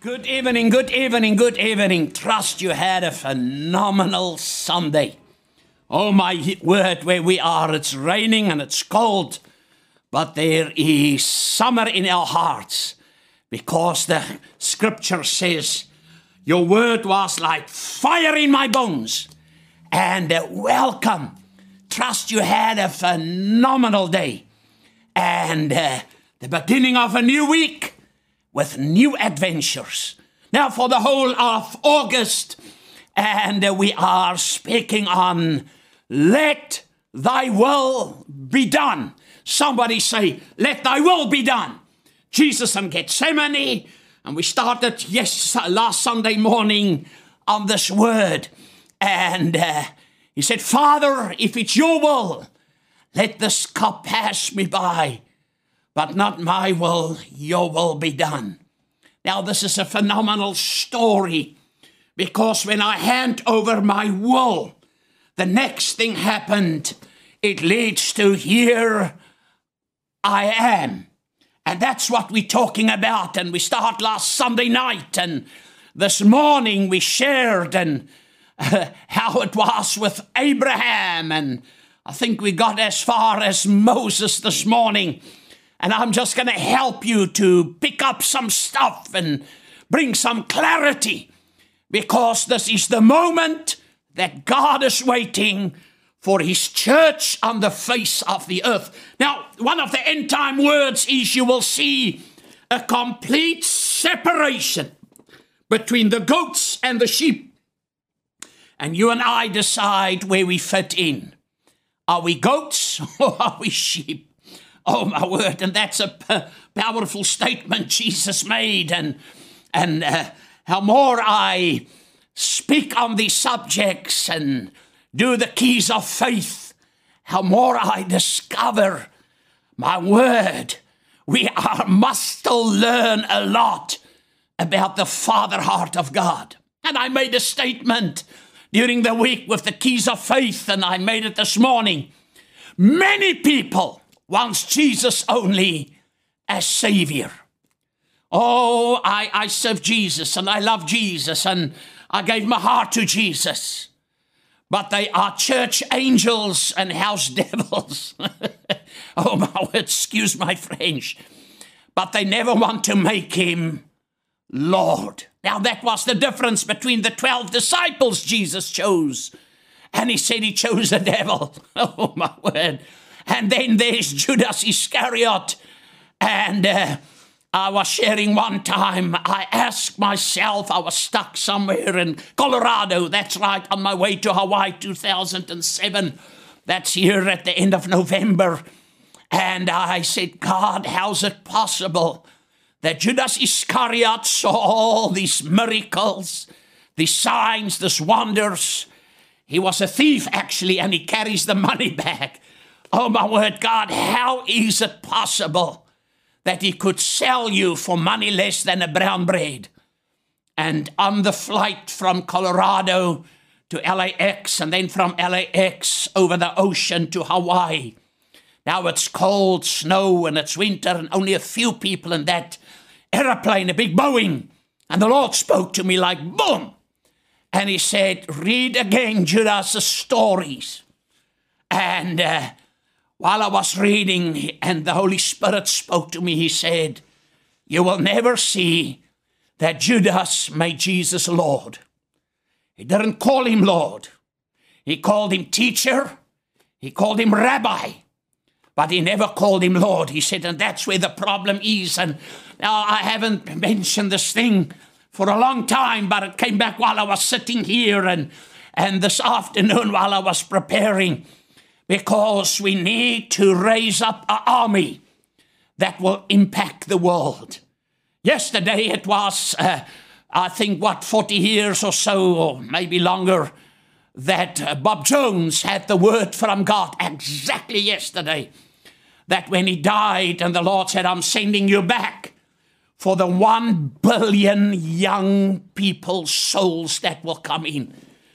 Good evening, good evening, good evening. Trust you had a phenomenal Sunday. Oh my word, where we are, it's raining and it's cold, but there is summer in our hearts because the scripture says, your word was like fire in my bones. And welcome. Trust you had a phenomenal day. And the beginning of a new week with new adventures. Now for the whole of August, and we are speaking on, let thy will be done. Somebody say, let thy will be done. Jesus in Gethsemane, and we started last Sunday morning on this word. And he said, Father, if it's your will, let this cup pass me by, but not my will, your will be done. Now, this is a phenomenal story, because when I hand over my will, the next thing happened. It leads to here I am. And that's what we're talking about. And we start last Sunday night, and this morning we shared and how it was with Abraham. And I think we got as far as Moses this morning. And I'm just going to help you to pick up some stuff and bring some clarity, because this is the moment that God is waiting for his church on the face of the earth. Now, one of the end time words is you will see a complete separation between the goats and the sheep. And you and I decide where we fit in. Are we goats or are we sheep? Oh, my word, and that's a powerful statement Jesus made. And how more I speak on these subjects and do the keys of faith, how more I discover, my word, must still learn a lot about the Father heart of God. And I made a statement during the week with the keys of faith, and I made it this morning. Many people wants Jesus only as Savior. Oh, I serve Jesus and I love Jesus and I gave my heart to Jesus. But they are church angels and house devils. Oh, my word, excuse my French. But they never want to make him Lord. Now, that was the difference between the 12 disciples Jesus chose. And he said he chose the devil. Oh, my word. And then there's Judas Iscariot. And I was sharing one time, I asked myself, I was stuck somewhere in Colorado. That's right, on my way to Hawaii 2007. That's here at the end of November. And I said, God, how's it possible that Judas Iscariot saw all these miracles, these signs, these wonders? He was a thief, actually, and he carries the money back. Oh, my word, God, how is it possible that he could sell you for money less than a brown bread? And on the flight from Colorado to LAX, and then from LAX over the ocean to Hawaii. Now it's cold, snow, and it's winter, and only a few people in that airplane, a big Boeing. And the Lord spoke to me like, boom. And he said, read again Judas' stories. And while I was reading and the Holy Spirit spoke to me, he said, you will never see that Judas made Jesus Lord. He didn't call him Lord. He called him teacher. He called him rabbi. But he never called him Lord. He said, and that's where the problem is. And now I haven't mentioned this thing for a long time, but it came back while I was sitting here and this afternoon while I was preparing. Because we need to raise up an army that will impact the world. Yesterday it was, I think, 40 years or so, or maybe longer, that Bob Jones had the word from God exactly yesterday. That when he died and the Lord said, I'm sending you back for the 1 billion young people's souls that will come in.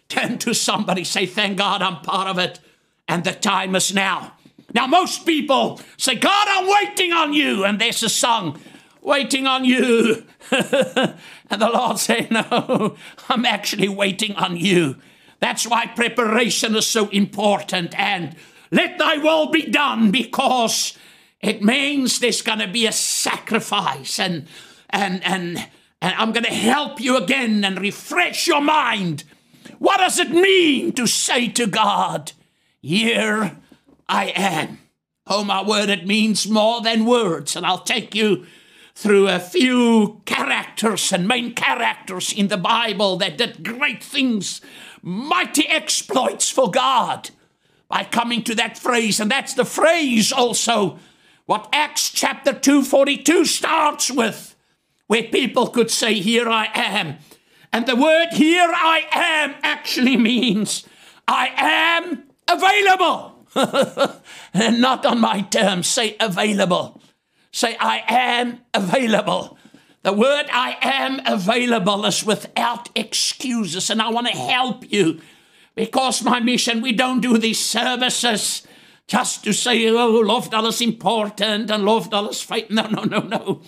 Turn to somebody, say, thank God I'm part of it. And the time is now. Now, most people say, God, I'm waiting on you. And there's a song, waiting on you. And the Lord said, no, I'm actually waiting on you. That's why preparation is so important. And let thy will be done, because it means there's going to be a sacrifice. And I'm going to help you again and refresh your mind. What does it mean to say to God, here I am? Oh, my word, it means more than words. And I'll take you through a few characters and main characters in the Bible that did great things, mighty exploits for God, by coming to that phrase. And that's the phrase also what Acts chapter 2:42 starts with, where people could say, here I am. And the word here I am actually means I am available. And not on my terms. Say available. Say I am available. The word I am available is without excuses. And I want to help you, because my mission, we don't do these services just to say, oh, Lofdal is important and Lofdal is faith. No, no, no, no.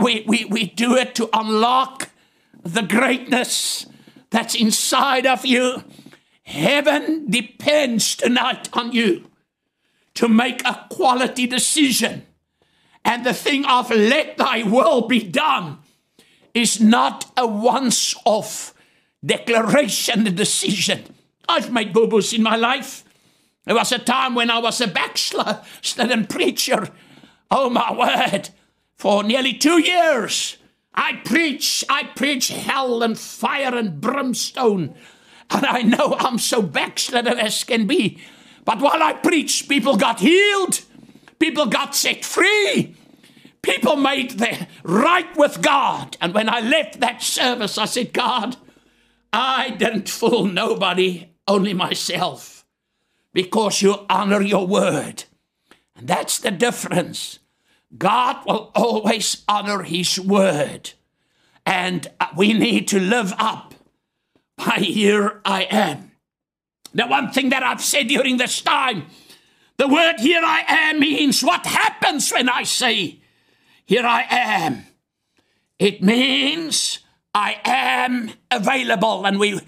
We do it to unlock the greatness that's inside of you. Heaven depends tonight on you to make a quality decision. And the thing of let thy will be done is not a once-off declaration, a decision. I've made boo-boos in my life. There was a time when I was a backslidden preacher. Oh, my word. For nearly 2 years, I preach hell and fire and brimstone. And I know I'm so backslidden as can be. But while I preached, people got healed. People got set free. People made their right with God. And when I left that service, I said, God, I didn't fool nobody, only myself, because you honor your word. And that's the difference. God will always honor his word. And we need to live up by here I am. The one thing that I've said during this time, the word here I am means what happens when I say here I am. It means I am available. And we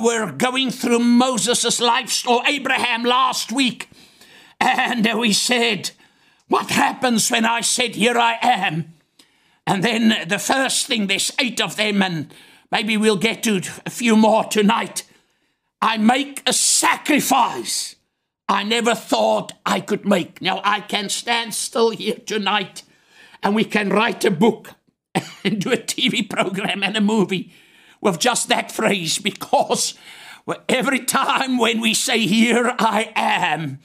were going through Moses' life story, Abraham, last week. And we said, what happens when I said, here I am? And then the first thing, there's 8 of them, and maybe we'll get to a few more tonight. I make a sacrifice I never thought I could make. Now, I can stand still here tonight, and we can write a book and do a TV program and a movie with just that phrase, because every time when we say, here I am,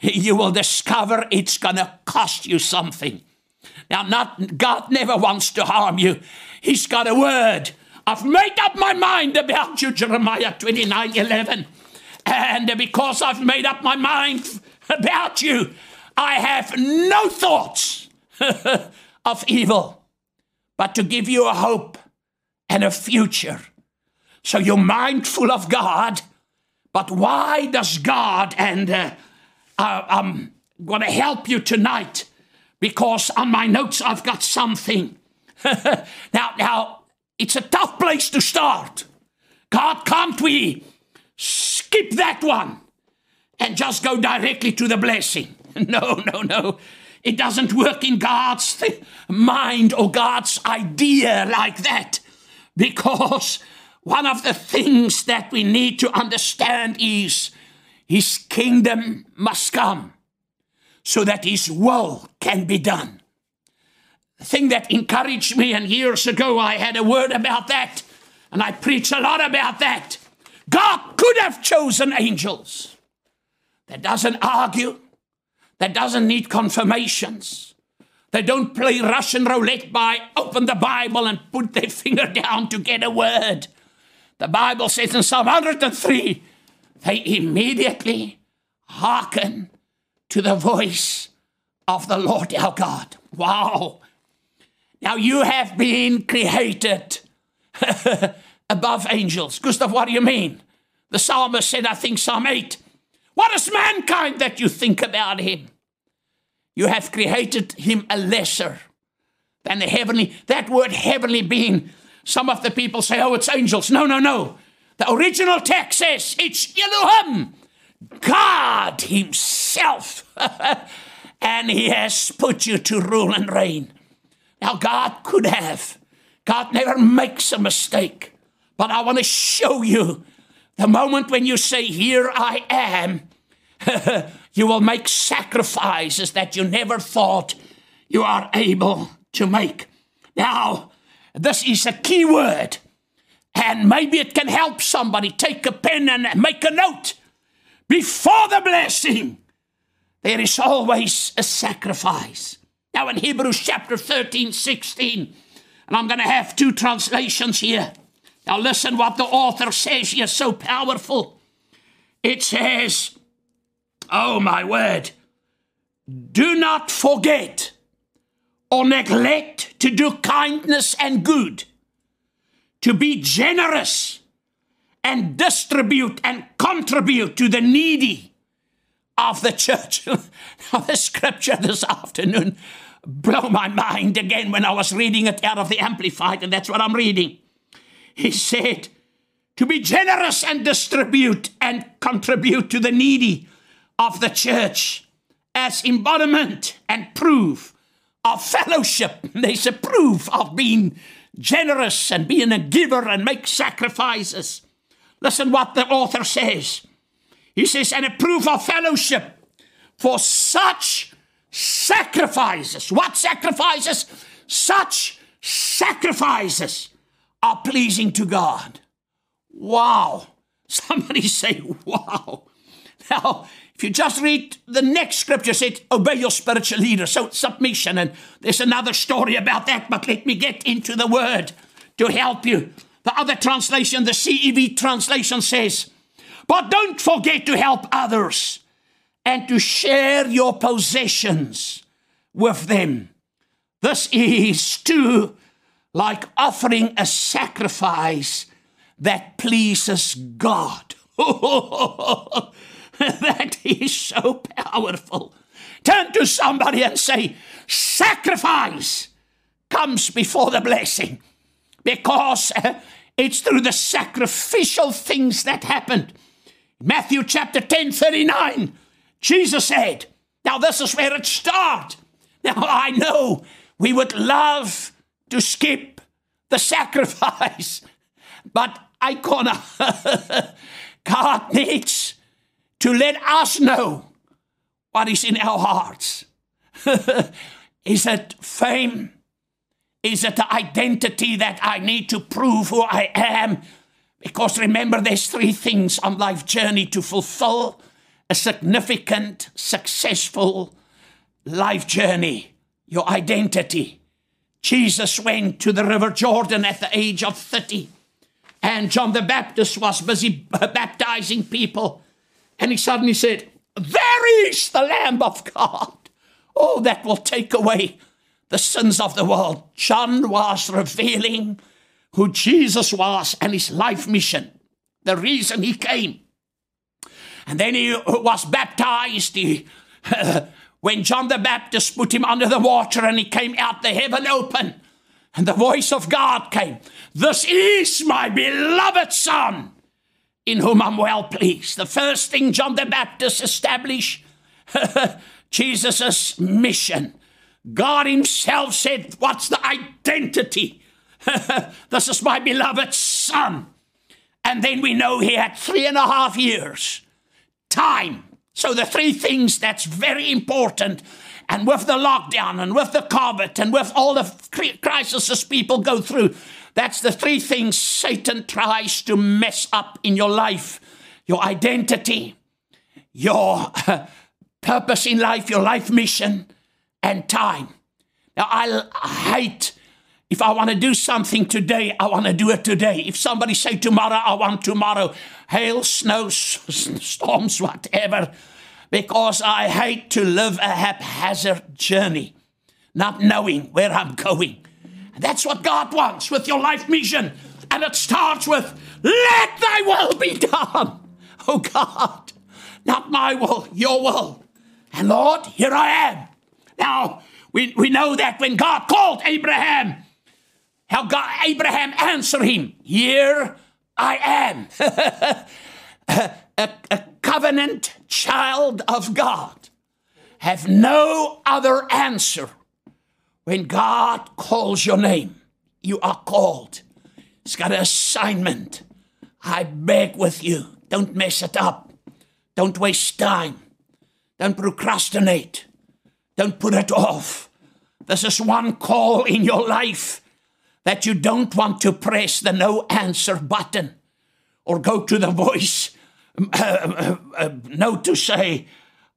you will discover it's going to cost you something. Now, God never wants to harm you. He's got a word. I've made up my mind about you, Jeremiah 29:11. And because I've made up my mind about you, I have no thoughts of evil, but to give you a hope and a future. So you're mindful of God. But why does God, and I'm going to help you tonight, because on my notes I've got something. Now, it's a tough place to start. God, can't we skip that one and just go directly to the blessing? No, no, no. It doesn't work in God's mind or God's idea like that, because one of the things that we need to understand is his kingdom must come so that his will can be done. The thing that encouraged me, and years ago I had a word about that, and I preach a lot about that. God could have chosen angels. That doesn't argue. That doesn't need confirmations. They don't play Russian roulette by open the Bible and put their finger down to get a word. The Bible says in Psalm 103, they immediately hearken to the voice of the Lord our God. Wow. Now you have been created above angels. Gustav, what do you mean? The psalmist said, I think Psalm 8, what is mankind that you think about him? You have created him a lesser than the heavenly. That word heavenly being, some of the people say, oh, it's angels. No, no, no. The original text says it's Elohim, God himself. And he has put you to rule and reign. Now, God never makes a mistake. But I want to show you the moment when you say, here I am, you will make sacrifices that you never thought you are able to make. Now, this is a key word, and maybe it can help somebody. Take a pen and make a note. Before the blessing, there is always a sacrifice. Now, in Hebrews chapter 13, 16, and I'm going to have two translations here. Now, listen what the author says here, so powerful. It says, oh, my word, do not forget or neglect to do kindness and good, to be generous and distribute and contribute to the needy of the church. Now, the scripture this afternoon blew my mind again when I was reading it out of the Amplified, and that's what I'm reading. He said, to be generous and distribute and contribute to the needy of the church as embodiment and proof of fellowship. There's a proof of being generous and being a giver and make sacrifices. Listen what the author says. He says, and a proof of fellowship for such sacrifices. What sacrifices? Such sacrifices are pleasing to God. Wow. Somebody say, wow. Now, if you just read the next scripture, it said, obey your spiritual leader. So submission, and there's another story about that, but let me get into the word to help you. The other translation, the CEV translation says, but don't forget to help others and to share your possessions with them. This is too like offering a sacrifice that pleases God. That is so powerful. Turn to somebody and say, sacrifice comes before the blessing, because it's through the sacrificial things that happened. Matthew chapter 10, 39, Jesus said, now this is where it starts. Now I know we would love to skip the sacrifice, but God needs to let us know what is in our hearts. Is it fame? Is it the identity that I need to prove who I am? Because remember, there's three things on life journey to fulfill a significant, successful life journey. Your identity. Jesus went to the River Jordan at the age of 30. And John the Baptist was busy baptizing people. And he suddenly said, there is the Lamb of God. Oh, that will take away the sins of the world. John was revealing who Jesus was and his life mission, the reason he came. And then he was baptized. When John the Baptist put him under the water and he came out, the heaven opened and the voice of God came. This is my beloved Son, in whom I'm well pleased. The first thing John the Baptist established, Jesus' mission. God himself said, what's the identity? This is my beloved Son. And then we know he had 3.5 years time. So the three things that's very important, and with the lockdown and with the COVID and with all the crises people go through, that's the three things Satan tries to mess up in your life. Your identity, your purpose in life, your life mission, and time. Now, I hate, if I want to do something today, I want to do it today. If somebody say tomorrow, I want tomorrow. Hail, snow, storms, whatever. Because I hate to live a haphazard journey, not knowing where I'm going. That's what God wants with your life mission. And it starts with, let thy will be done. Oh God, not my will, your will. And Lord, here I am. Now, We know that when God called Abraham, how God, Abraham answered him, "Here I am." A covenant child of God have no other answer. When God calls your name, you are called. It's got an assignment. I beg with you, don't mess it up. Don't waste time. Don't procrastinate. Don't put it off. This is one call in your life that you don't want to press the no answer button or go to the voice note to say,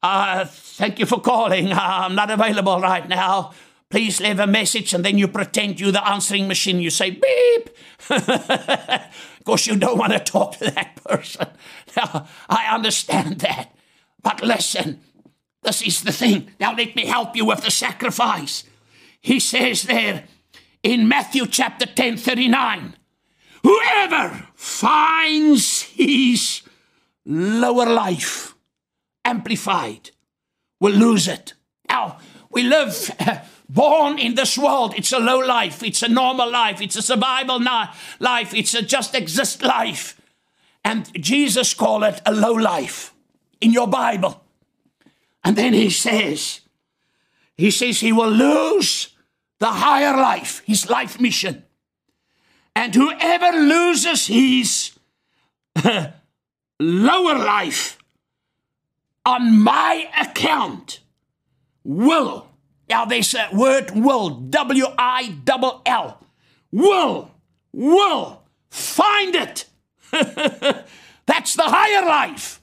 "Thank you for calling. I'm not available right now. Please leave a message," and then you pretend you're the answering machine. You say, "Beep," because you don't want to talk to that person. Now, I understand that, but listen, this is the thing. Now, let me help you with the sacrifice. He says there in Matthew chapter 10:39, "Whoever finds his lower life, amplified, will lose it." Now, we live born in this world. It's a low life. It's a normal life. It's a survival life. It's a just exist life. And Jesus called it a low life in your Bible. And then he says he will lose the higher life, his life mission. And whoever loses his lower life on my account will. Now there's a word will, W-I-L-L, will, find it. That's the higher life.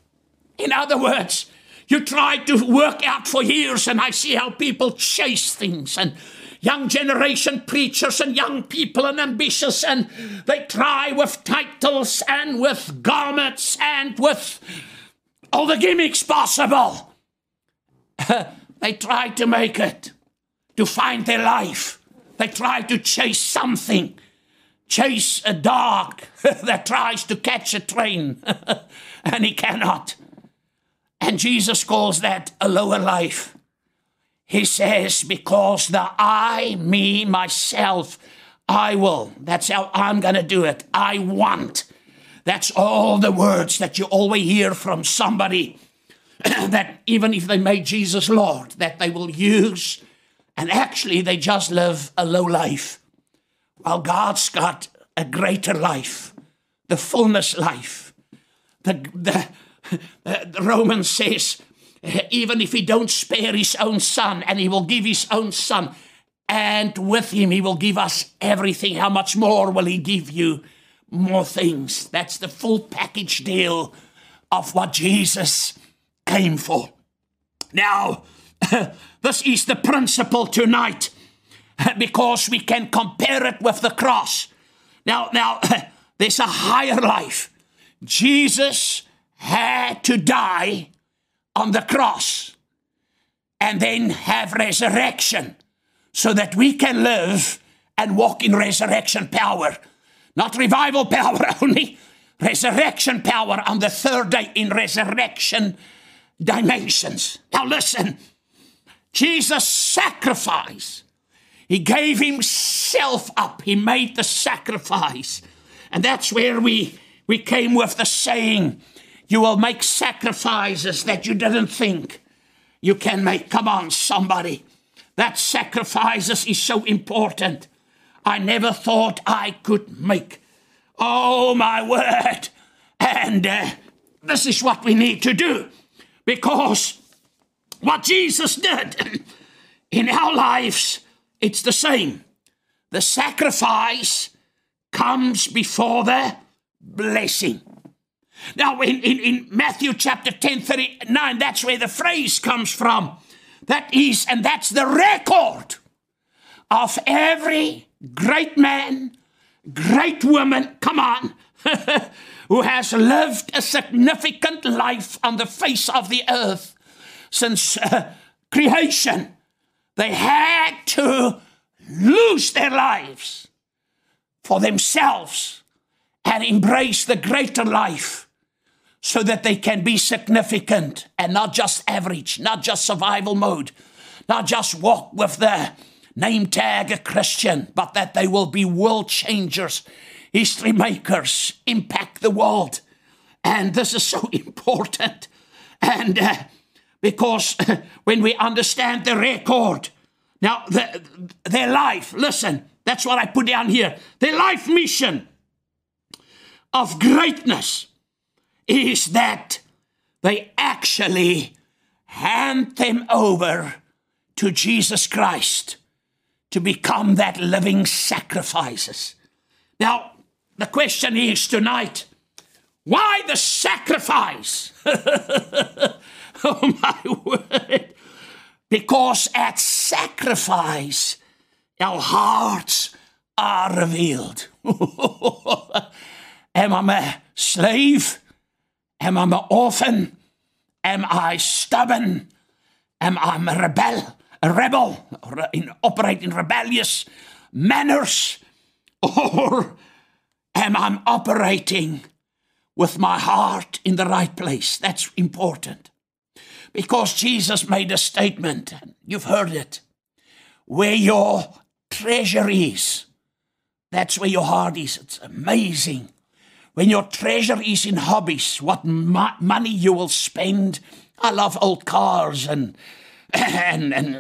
In other words, you try to work out for years, and I see how people chase things, and young generation preachers and young people and ambitious, and they try with titles and with garments and with all the gimmicks possible. They try to make it, to find their life. They try to chase something, chase a dog that tries to catch a train, and he cannot. And Jesus calls that a lower life. He says, because the I, me, myself, I will. That's how I'm going to do it. I want. That's all the words that you always hear from somebody that even if they made Jesus Lord, that they will use. And actually, they just live a low life. While God's got a greater life, the fullness life. The Romans says, even if he don't spare his own son, and he will give his own son, and with him he will give us everything, how much more will he give you? More things. That's the full package deal of what Jesus came for. Now, this is the principle tonight, because we can compare it with the cross. Now, there's a higher life. Jesus had to die on the cross and then have resurrection so that we can live and walk in resurrection power. Not revival power only, resurrection power on the third day in resurrection dimensions. Now listen, Jesus' sacrifice, he gave himself up, he made the sacrifice. And that's where we came with the saying, you will make sacrifices that you didn't think you can make. Come on, somebody. That sacrifices is so important. I never thought I could make. Oh, my word. And this is what we need to do. Because what Jesus did in our lives, it's the same. The sacrifice comes before the blessing. Now, in Matthew chapter 10:39, that's where the phrase comes from. That is, and that's the record of every great man, great woman, come on, who has lived a significant life on the face of the earth since creation. They had to lose their lives for themselves and embrace the greater life, so that they can be significant and not just average, not just survival mode, not just walk with the name tag a Christian, but that they will be world changers, history makers, impact the world. And this is so important. And because when we understand the record, now their life, listen, that's what I put down here. Their life mission of greatness is that they actually hand them over to Jesus Christ to become that living sacrifices. Now, the question is tonight, why the sacrifice? Oh, my word. Because at sacrifice, our hearts are revealed. Am I a slave? Am I an orphan? Am I stubborn? Am I a rebel, or operate in rebellious manners? Or am I operating with my heart in the right place? That's important. Because Jesus made a statement, you've heard it, where your treasure is, that's where your heart is. It's amazing. When your treasure is in hobbies, what money you will spend. I love old cars and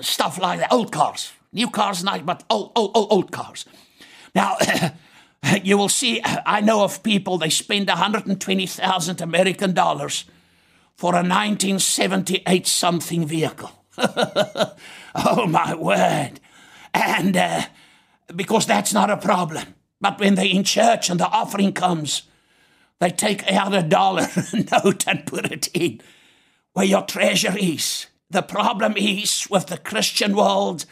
stuff like that. Old cars. New cars, nice, but old cars. Now, you will see, I know of people, they spend $120,000 American for a 1978-something vehicle. Oh, my word. And because that's not a problem. But when they're in church and the offering comes, they take out $1 note and put it in where your treasure is. The problem is with the Christian world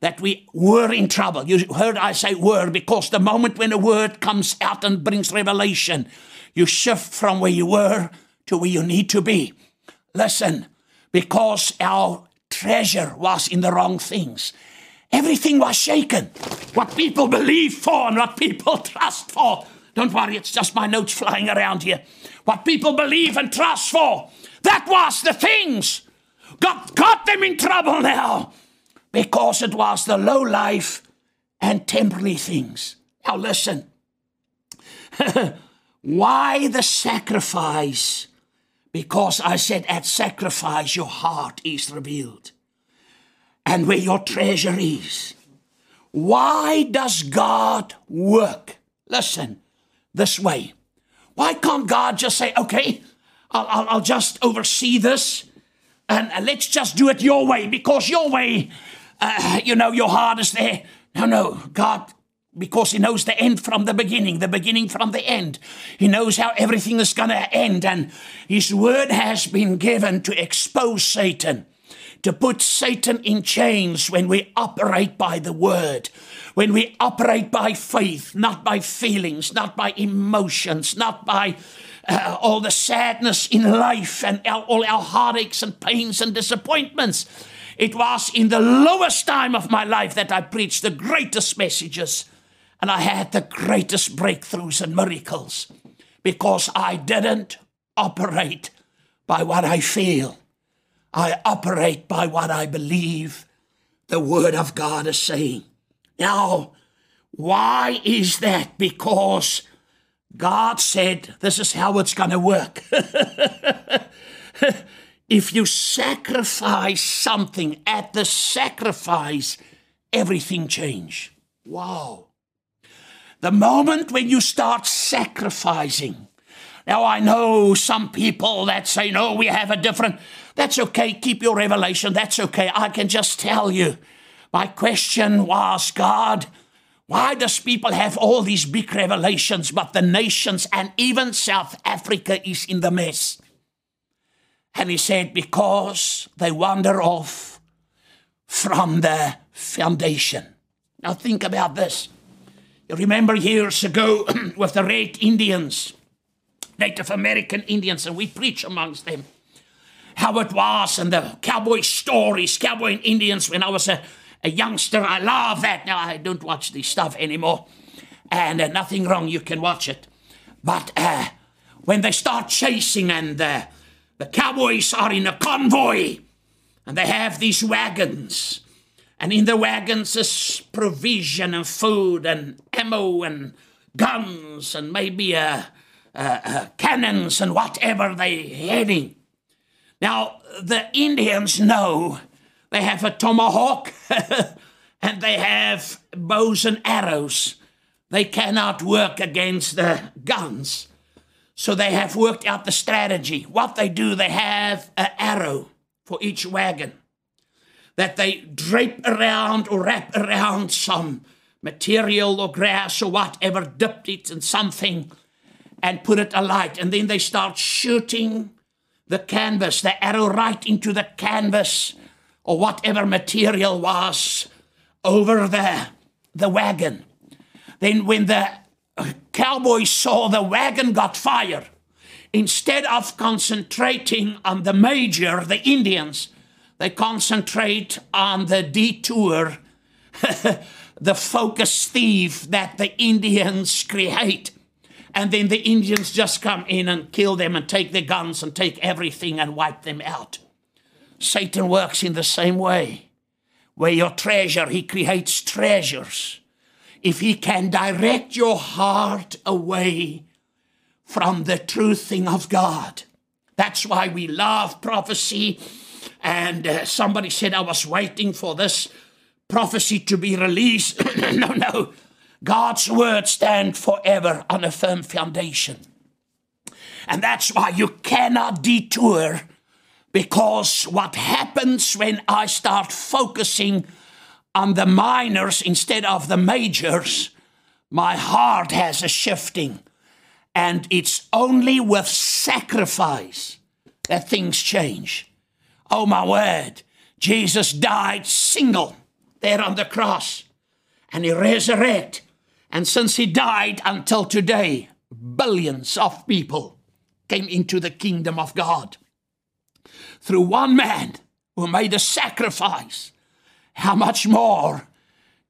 that we were in trouble. You heard I say were, because the moment when a word comes out and brings revelation, you shift from where you were to where you need to be. Listen, because our treasure was in the wrong things. Everything was shaken. What people believe for and what people trust for. Don't worry, it's just my notes flying around here. What people believe and trust for. That was the things. God got them in trouble now. Because it was the low life and temporary things. Now listen. Why the sacrifice? Because I said at sacrifice your heart is revealed. And where your treasure is. Why does God work? Listen, this way. Why can't God just say, okay, I'll just oversee this and let's just do it your way, because your way, your heart is there. No, God, because he knows the end from the beginning from the end. He knows how everything is going to end, and his word has been given to expose Satan. To put Satan in chains when we operate by the word, when we operate by faith, not by feelings, not by emotions, not by all the sadness in life and all our heartaches and pains and disappointments. It was in the lowest time of my life that I preached the greatest messages and I had the greatest breakthroughs and miracles because I didn't operate by what I feel. I operate by what I believe the Word of God is saying. Now, why is that? Because God said, this is how it's going to work. If you sacrifice something, at the sacrifice, everything changes. Wow. The moment when you start sacrificing. Now, I know some people that say, no, we have a different... That's okay, keep your revelation, that's okay. I can just tell you. My question was, God, why does people have all these big revelations, but the nations and even South Africa is in the mess? And he said, because they wander off from the foundation. Now think about this. You remember years ago with the Red Indians, Native American Indians, and we preach amongst them. How it was and the cowboy stories, cowboy and Indians. When I was a youngster, I love that. Now I don't watch this stuff anymore, and nothing wrong, you can watch it. But when they start chasing and the cowboys are in a convoy And they have these wagons. And in the wagons is provision and food and ammo and guns and maybe cannons and whatever they're heading. Now, the Indians know they have a tomahawk and they have bows and arrows. They cannot work against the guns. So they have worked out the strategy. What they do, they have an arrow for each wagon that they drape around or wrap around some material or grass or whatever, dipped it in something and put it alight. And then they start shooting the canvas, the arrow right into the canvas or whatever material was over the wagon. Then when the cowboys saw the wagon got fire, instead of concentrating on the major, the Indians, they concentrate on the detour, the focus thief that the Indians create. And then the Indians just come in and kill them and take their guns and take everything and wipe them out. Satan works in the same way. Where your treasure, he creates treasures. If he can direct your heart away from the true thing of God. That's why we love prophecy. And somebody said, I was waiting for this prophecy to be released. No. God's word stands forever on a firm foundation. And that's why you cannot detour, because what happens when I start focusing on the minors instead of the majors, my heart has a shifting. And it's only with sacrifice that things change. Oh, my word, Jesus died single there on the cross, and he resurrected. And since he died until today, billions of people came into the kingdom of God through one man who made a sacrifice. How much more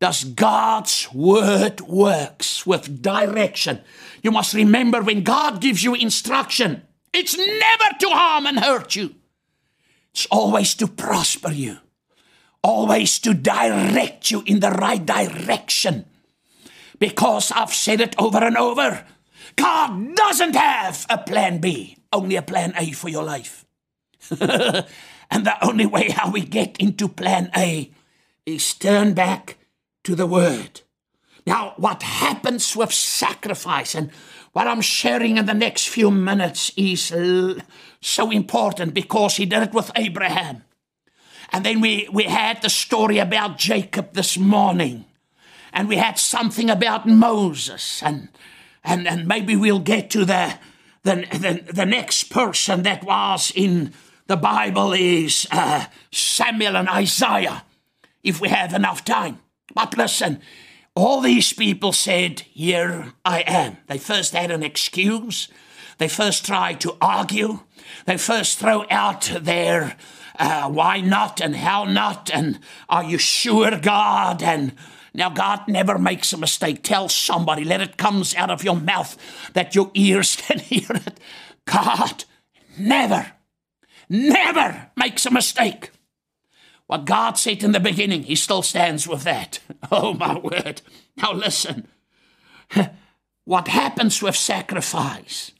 does God's word works with direction? You must remember, when God gives you instruction, it's never to harm and hurt you. It's always to prosper you, always to direct you in the right direction. Because I've said it over and over, God doesn't have a plan B, only a plan A for your life. And the only way how we get into plan A is turn back to the Word. Now, what happens with sacrifice, and what I'm sharing in the next few minutes is so important, because he did it with Abraham. And then we had the story about Jacob this morning. And we had something about Moses. And maybe we'll get to the next person that was in the Bible is Samuel and Isaiah, if we have enough time. But listen, all these people said, here I am. They first had an excuse. They first tried to argue. They first throw out their why not and how not and are you sure, God? And now, God never makes a mistake. Tell somebody, let it come out of your mouth that your ears can hear it. God never makes a mistake. What God said in the beginning, he still stands with that. Oh, my word. Now, listen. What happens with sacrifice?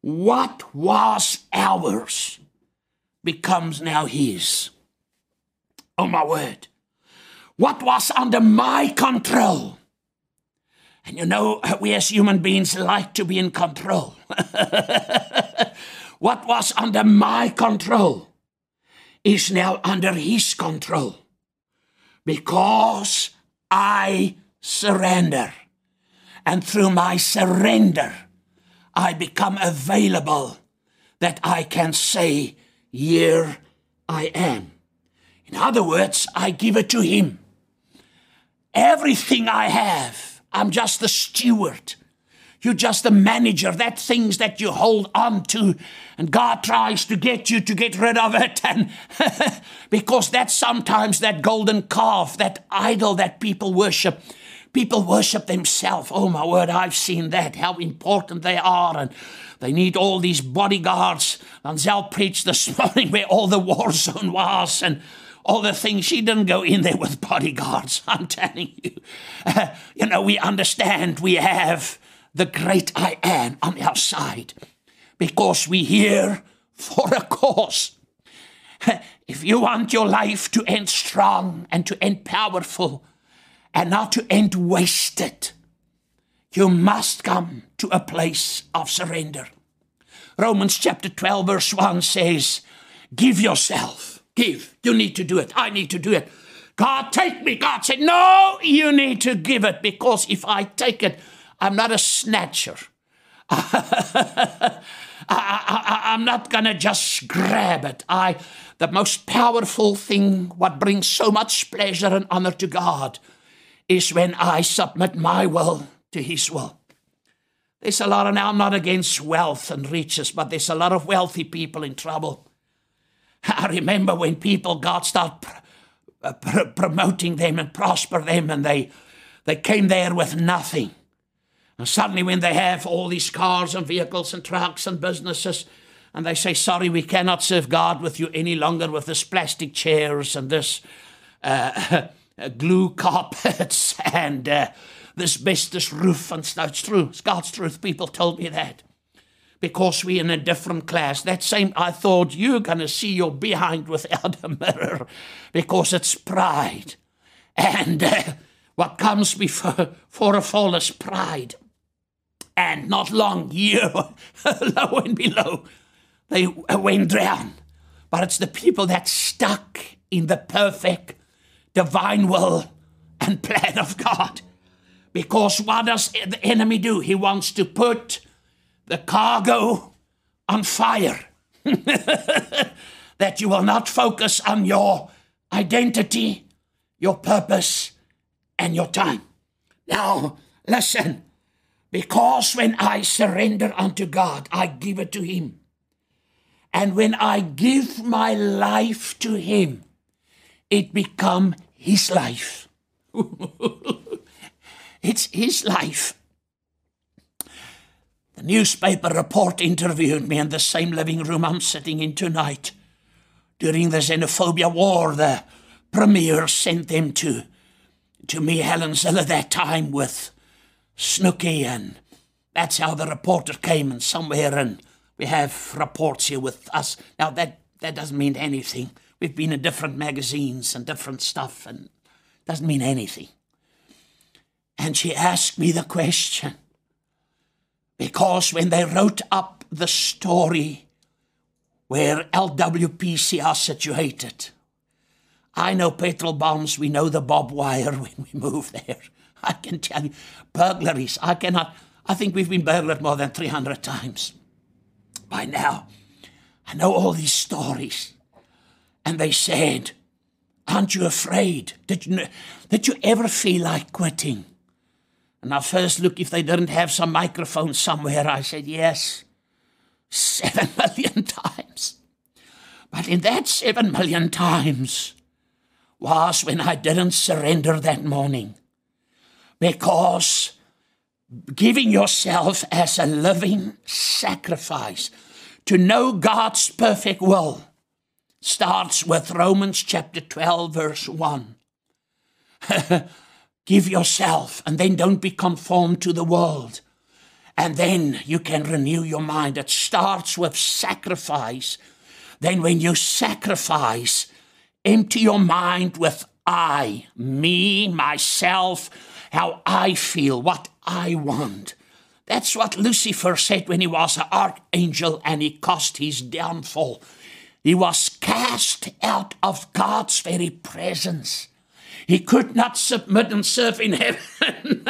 What was ours becomes now his. Oh, my word. What was under my control? And you know, we as human beings like to be in control. What was under my control is now under his control, because I surrender. And through my surrender, I become available that I can say, here I am. In other words, I give it to him. Everything I have, I'm just the steward. You're just the manager. That things that you hold on to, and God tries to get you to get rid of it. And because that's sometimes that golden calf, that idol that people worship. People worship themselves. Oh, my word, I've seen that, how important they are. And they need all these bodyguards. Lanzel preached this morning where all the war zone was and all the things. She didn't go in there with bodyguards, I'm telling you. You know, we understand we have the great I am on our side because we're here for a cause. If you want your life to end strong and to end powerful and not to end wasted, you must come to a place of surrender. Romans chapter 12 verse 1 says, give yourself. Give. You need to do it. I need to do it. God, take me. God said, no, you need to give it, because if I take it, I'm not a snatcher. I'm not going to just grab it. The most powerful thing, what brings so much pleasure and honor to God, is when I submit my will to His will. There's a lot of, now I'm not against wealth and riches, but there's a lot of wealthy people in trouble. I remember when people, God started promoting them and prosper them, and they came there with nothing. And suddenly when they have all these cars and vehicles and trucks and businesses, and they say, sorry, we cannot serve God with you any longer with this plastic chairs and this glue carpets and this asbestos roof and stuff. It's true. It's God's truth. People told me that because we're in a different class. That same, I thought, you're going to see your behind without a mirror, because it's pride. And what comes before a fall is pride. And not long, here, low and below, they went down. But it's the people that stuck in the perfect divine will and plan of God. Because what does the enemy do? He wants to put the cargo on fire. That you will not focus on your identity, your purpose, and your time. Now, listen. Because when I surrender unto God, I give it to Him. And when I give my life to Him, it becomes His life. It's His life. The newspaper report interviewed me in the same living room I'm sitting in tonight. During the xenophobia war, the premier sent them to me, Helen Zilla, that time with Snooky, and that's how the reporter came, and somewhere, and we have reports here with us. Now, that doesn't mean anything. We've been in different magazines and different stuff, and it doesn't mean anything. And she asked me the question, because when they wrote up the story where LWPC are situated, I know petrol bombs, we know the bob wire when we move there. I can tell you, burglaries, I think we've been burgled more than 300 times by now. I know all these stories. And they said, aren't you afraid? Did you ever feel like quitting? And I first looked if they didn't have some microphone somewhere. I said, yes, 7 million times. But in that 7 million times was when I didn't surrender that morning. Because giving yourself as a living sacrifice to know God's perfect will starts with Romans chapter 12, verse 1. Give yourself, and then don't be conformed to the world. And then you can renew your mind. It starts with sacrifice. Then when you sacrifice, empty your mind with I, me, myself, how I feel, what I want. That's what Lucifer said when he was an archangel and he caused his downfall. He was cast out of God's very presence. He could not submit and serve in heaven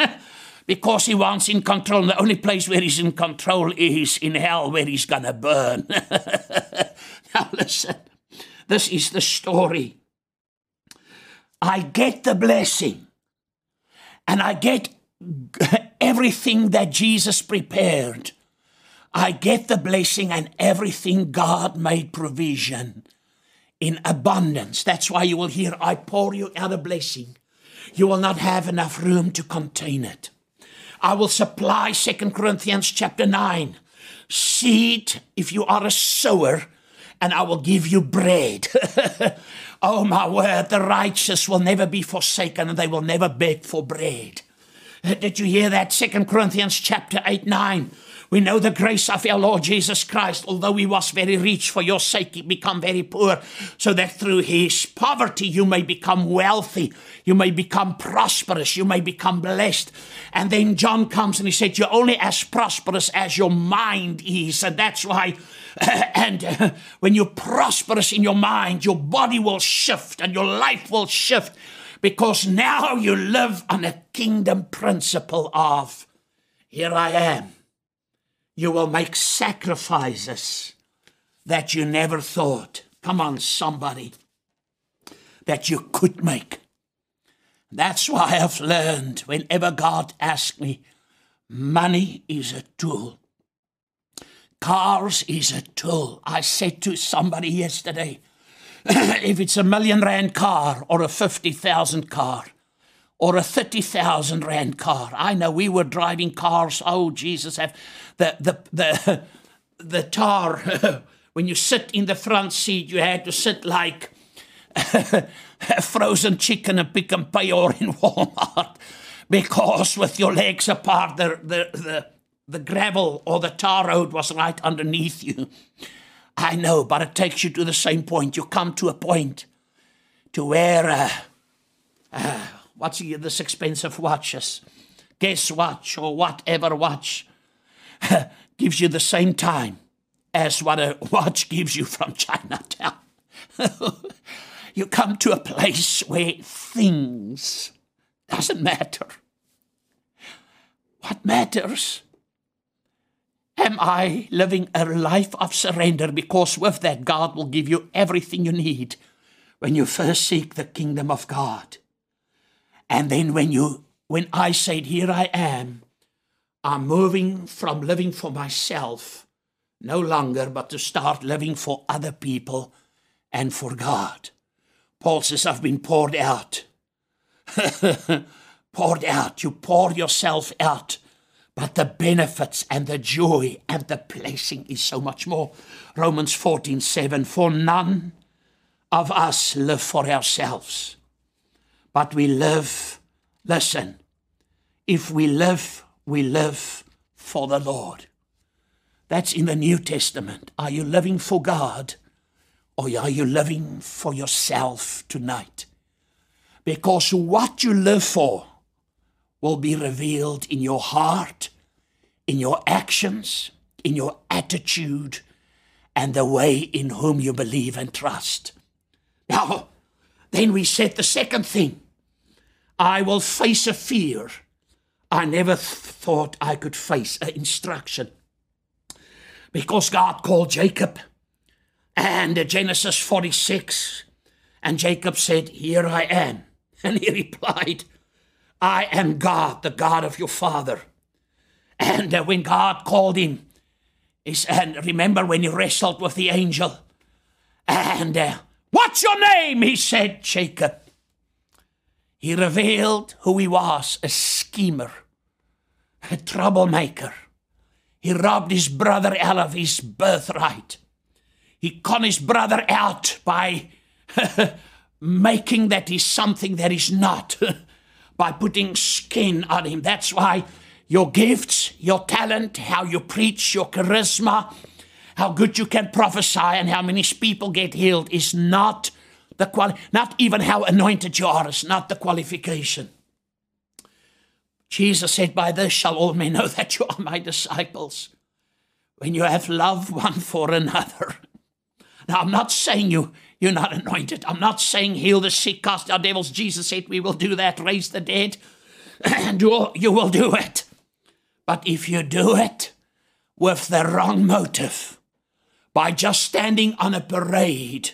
because he wants in control. And the only place where he's in control is in hell, where he's going to burn. Now listen, this is the story. I get the blessing. And I get everything that Jesus prepared. I get the blessing and everything God made provision in abundance. That's why you will hear, I pour you out a blessing. you will not have enough room to contain it. I will supply 2 Corinthians chapter 9. Seed, if you are a sower, and I will give you bread. Oh my word, the righteous will never be forsaken and they will never beg for bread. Did you hear that? 2 Corinthians chapter 8, 9. We know the grace of our Lord Jesus Christ, although he was very rich, for your sake he became very poor, so that through his poverty you may become wealthy, you may become prosperous, you may become blessed. And then John comes and he said, you're only as prosperous as your mind is. And that's why when you're prosperous in your mind, your body will shift and your life will shift, because now you live on a kingdom principle of, here I am. You will make sacrifices that you never thought, come on somebody, that you could make. That's why I've learned, whenever God asks me, money is a tool. Cars is a tool. I said to somebody yesterday, if it's a 1 million rand car or a 50,000 car, or a 30,000 rand car. I know we were driving cars. Oh, Jesus, have the tar. When you sit in the front seat, you had to sit like a frozen chicken and pick and pay or in Walmart, because with your legs apart, the gravel or the tar road was right underneath you. I know, but it takes you to the same point. You come to a point to where... what's this expensive watches? Guess watch or whatever watch gives you the same time as what a watch gives you from Chinatown. You come to a place where things doesn't matter. What matters? Am I living a life of surrender? Because with that, God will give you everything you need when you first seek the kingdom of God. And then when I said, here I am, I'm moving from living for myself no longer, but to start living for other people and for God. Paul says, I've been poured out. Poured out. You pour yourself out, but the benefits and the joy and the blessing is so much more. Romans 14:7, for none of us live for ourselves. But we live, listen, if we live, we live for the Lord. That's in the New Testament. Are you living for God or are you living for yourself tonight? Because what you live for will be revealed in your heart, in your actions, in your attitude, and the way in whom you believe and trust. Now, then we said the second thing, I will face a fear I never thought I could face, an instruction. Because God called Jacob, and Genesis 46, and Jacob said, here I am. And he replied, I am God, the God of your father. And when God called him, and remember when he wrestled with the angel, and what's your name? He said, Jacob. He revealed who he was, a schemer, a troublemaker. He robbed his brother out of his birthright. He conned his brother out by making that he's something that he's not, by putting skin on him. That's why your gifts, your talent, how you preach, your charisma, how good you can prophesy and how many people get healed is not the not even how anointed you are is not the qualification. Jesus said, by this shall all men know that you are my disciples, when you have love one for another. Now, I'm not saying you're not anointed. I'm not saying heal the sick, cast out devils. Jesus said, we will do that, raise the dead, and you will do it. But if you do it with the wrong motive, by just standing on a parade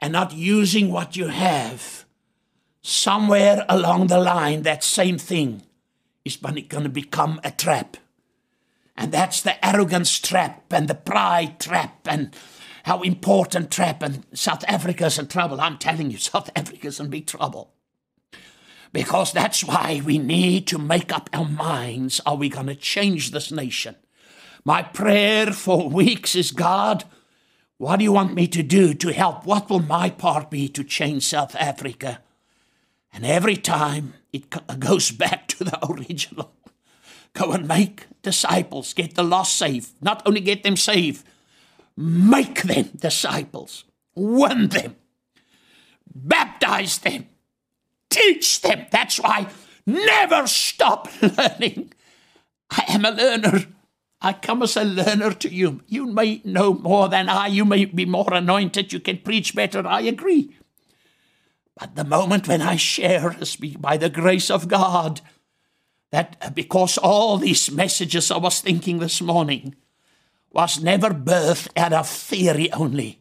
and not using what you have, somewhere along the line, that same thing is going to become a trap. And that's the arrogance trap and the pride trap and how important trap. And South Africa's in trouble. I'm telling you, South Africa's in big trouble. because that's why we need to make up our minds. Are we going to change this nation? My prayer for weeks is, God, what do you want me to do to help? What will my part be to change South Africa? And every time it goes back to the original. Go and make disciples. Get the lost saved. Not only get them saved, make them disciples. Win them. Baptize them. Teach them. That's why never stop learning. I am a learner. I come as a learner to you. You may know more than I. You may be more anointed. You can preach better. I agree. But the moment when I share is by the grace of God, that because all these messages I was thinking this morning was never birthed out of theory only.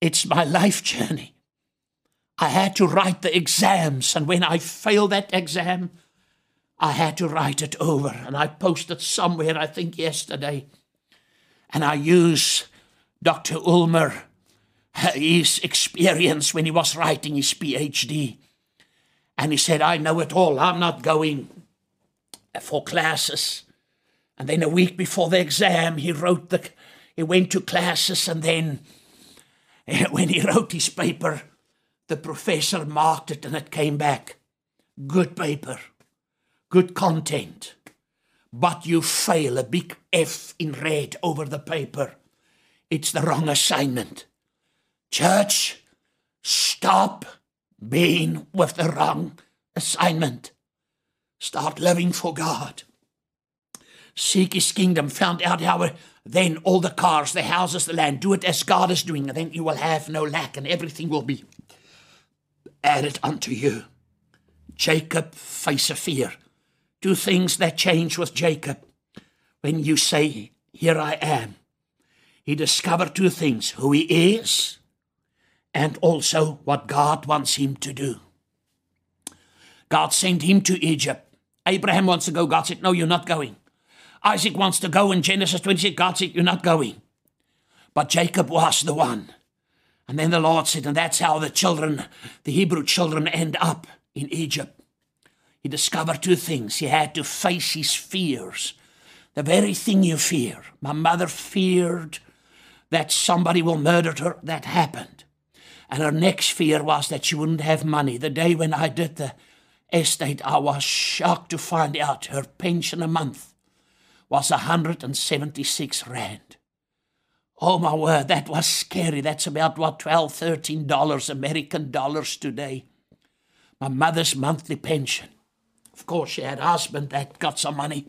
It's my life journey. I had to write the exams, and when I failed that exam, I had to write it over. And I posted somewhere, I think yesterday, and I used Dr. Ulmer, his experience when he was writing his PhD. And he said, I know it all. I'm not going for classes. And then a week before the exam, he went to classes, and then when he wrote his paper, the professor marked it, and it came back. Good paper, good content, but you fail, a big F in red over the paper. It's the wrong assignment. Church, stop being with the wrong assignment. Start living for God. Seek his kingdom. Found out how, then all the cars, the houses, the land. Do it as God is doing, and then you will have no lack, and everything will be added unto you. Jacob face of fear. Two things that change with Jacob. When you say, here I am, he discovered two things: who he is, and also what God wants him to do. God sent him to Egypt. Abraham wants to go. God said, no, you're not going. Isaac wants to go in Genesis 26. God said, you're not going. But Jacob was the one. And then the Lord said, and that's how the Hebrew children end up in Egypt. He discovered two things. He had to face his fears. The very thing you fear. My mother feared that somebody will murder her. That happened. And her next fear was that she wouldn't have money. The day when I did the estate, I was shocked to find out her pension a month was 176 rand. Oh, my word, that was scary. That's about, what, $12, $13 American dollars today. My mother's monthly pension. Of course, she had a husband that got some money.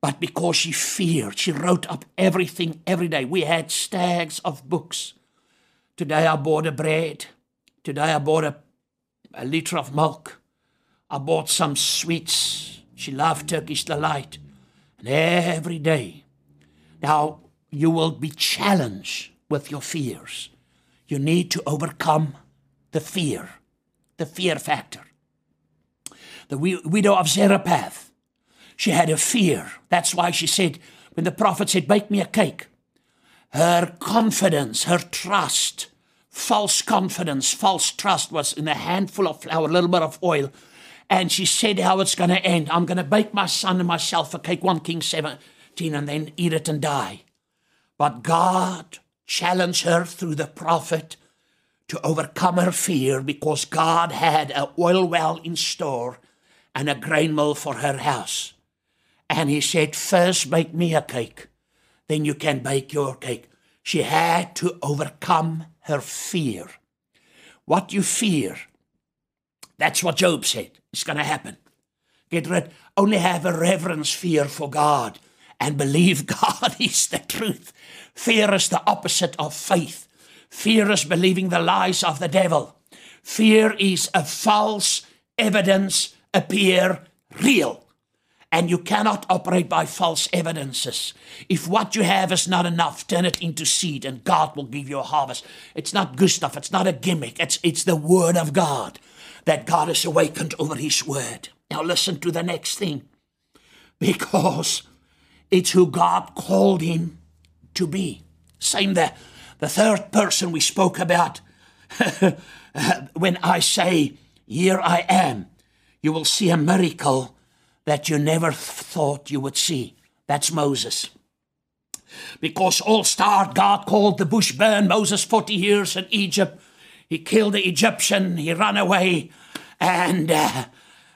But because she feared, she wrote up everything every day. We had stacks of books. Today I bought a bread. Today I bought a liter of milk. I bought some sweets. She loved Turkish delight. And every day. Now, you will be challenged with your fears. You need to overcome the fear factor. The widow of Zarephath, she had a fear. That's why she said, when the prophet said, bake me a cake, her confidence, her trust, false confidence, false trust was in a handful of flour, a little bit of oil. And she said how it's going to end. I'm going to bake my son and myself a cake, 1 Kings 17, and then eat it and die. But God challenged her through the prophet to overcome her fear, because God had an oil well in store and a grain mill for her house. And he said, first bake me a cake. Then you can bake your cake. She had to overcome her fear. What you fear, that's what Job said. It's going to happen. Get rid. Only have a reverence fear for God and believe God is the truth. Fear is the opposite of faith. Fear is believing the lies of the devil. Fear is a false evidence appear real. And you cannot operate by false evidences. If what you have is not enough, turn it into seed, and God will give you a harvest. It's not good stuff. It's not a gimmick. It's the word of God, that God is awakened over his word. Now listen to the next thing, because it's who God called him to be. Same there. The third person we spoke about when I say here I am, you will see a miracle that you never thought you would see. That's Moses. Because all started, God called the bush burn, Moses 40 years in Egypt. He killed the Egyptian, he ran away, and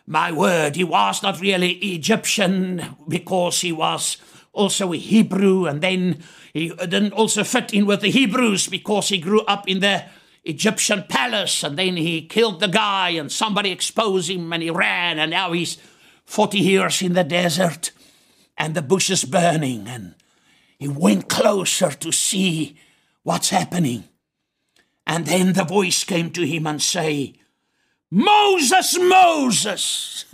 my word, he was not really Egyptian because he was also a Hebrew, and then he didn't also fit in with the Hebrews because he grew up in the Egyptian palace, and then he killed the guy, and somebody exposed him, and he ran, and now he's 40 years in the desert, and the bush is burning, and he went closer to see what's happening. And then the voice came to him and say, Moses, Moses.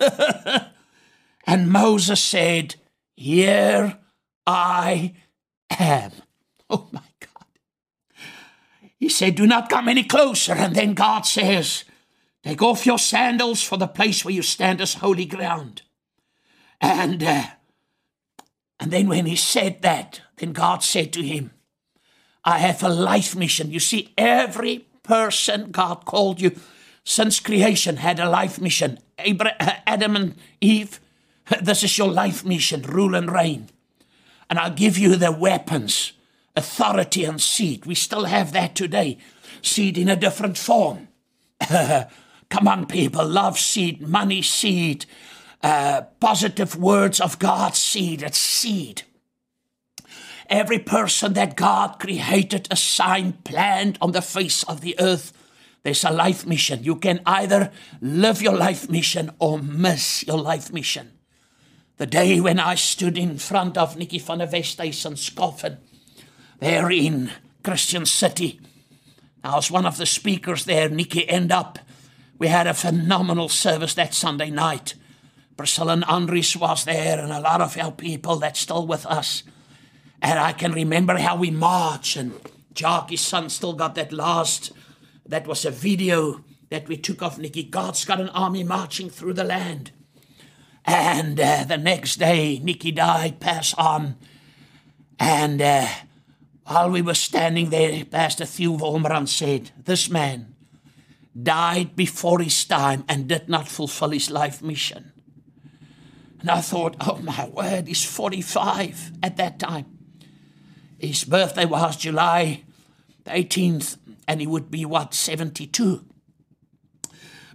And Moses said, here I am. Oh my God. He said, do not come any closer. And then God says, take off your sandals, for the place where you stand is holy ground. And then when he said that, then God said to him, I have a life mission. You see, every person God called you since creation had a life mission. Adam and Eve, this is your life mission, rule and reign. And I'll give you the weapons, authority and seed. We still have that today. Seed in a different form. Come on, people. Love seed, money seed, positive words of God seed. It's seed. Every person that God created, assigned, planned on the face of the earth, there's a life mission. You can either live your life mission or miss your life mission. The day when I stood in front of Nikki van der Vestijsson's coffin, there in Christian City, I was one of the speakers there. Nikki ended up. We had a phenomenal service that Sunday night. Priscilla and Andres was there, and a lot of our people that's still with us. And I can remember how we marched, and Jock, his son, still got that last, that was a video that we took of Nikki. God's got an army marching through the land. And the next day, Nikki died, passed on. And while we were standing there, Pastor Theo Wormeran said, this man died before his time and did not fulfill his life mission. And I thought, oh my word, he's 45 at that time. His birthday was July the 18th, and he would be, 72.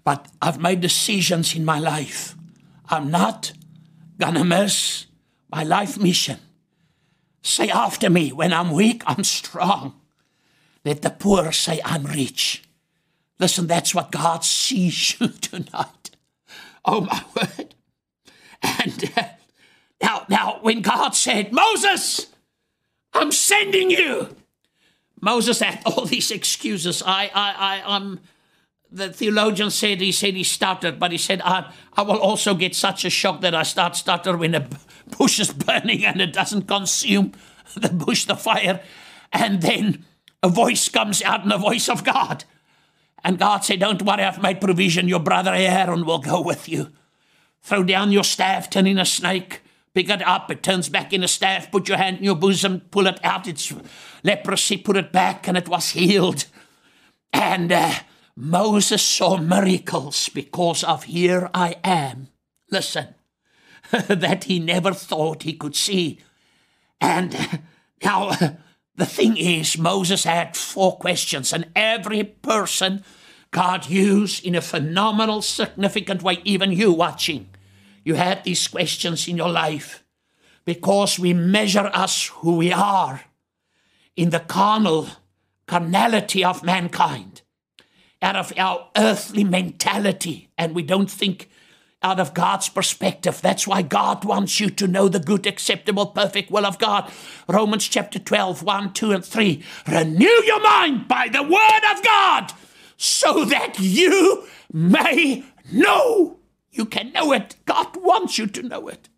But I've made decisions in my life. I'm not going to miss my life mission. Say after me, when I'm weak, I'm strong. Let the poor say I'm rich. Listen, that's what God sees you tonight. Oh my word. And now when God said, Moses, I'm sending you. Moses had all these excuses. The theologian said, he stuttered, but he said, I will also get such a shock that I stutter when the bush is burning and it doesn't consume the bush, the fire. And then a voice comes out, and the voice of God. And God said, don't worry, I've made provision. Your brother Aaron will go with you. Throw down your staff, turn in a snake. Pick it up, it turns back in a staff, put your hand in your bosom, pull it out, it's leprosy, put it back, and it was healed. And Moses saw miracles because of here I am. Listen, that he never thought he could see. And now the thing is, Moses had 4 questions, and every person God used in a phenomenal, significant way, even you watching. You had these questions in your life because we measure us who we are in the carnality of mankind, out of our earthly mentality, and we don't think out of God's perspective. That's why God wants you to know the good, acceptable, perfect will of God. Romans chapter 12, 1, 2, and 3. Renew your mind by the word of God so that you may know. You can know it. God wants you to know it.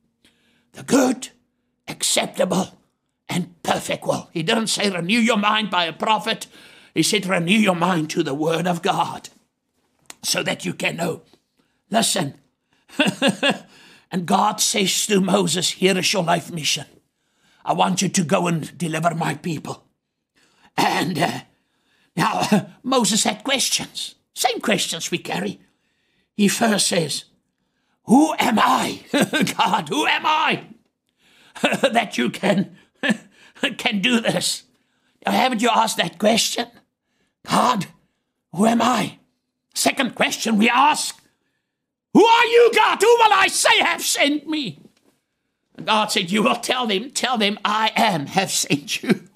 The good, acceptable, and perfect will. He didn't say renew your mind by a prophet. He said renew your mind to the word of God so that you can know. Listen. And God says to Moses, here is your life mission. I want you to go and deliver my people. And Moses had questions. Same questions we carry. he first says, "Who am I, God? Who am I that you can do this? Haven't you asked that question, God? Who am I?" Second question we ask, "Who are you, God? Who will I say have sent me?" And God said, "You will tell them, I am have sent you."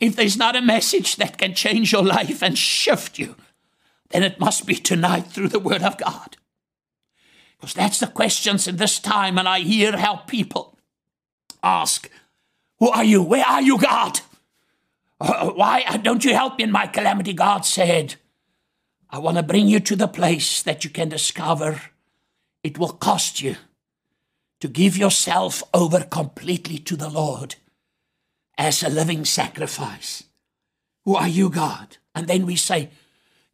If there's not a message that can change your life and shift you, then it must be tonight through the Word of God. Because that's the questions in this time, and I hear how people ask, "Who are you? Where are you, God? Why don't you help me in my calamity?" God said, "I want to bring you to the place that you can discover it will cost you to give yourself over completely to the Lord as a living sacrifice." Who are you, God? And then we say,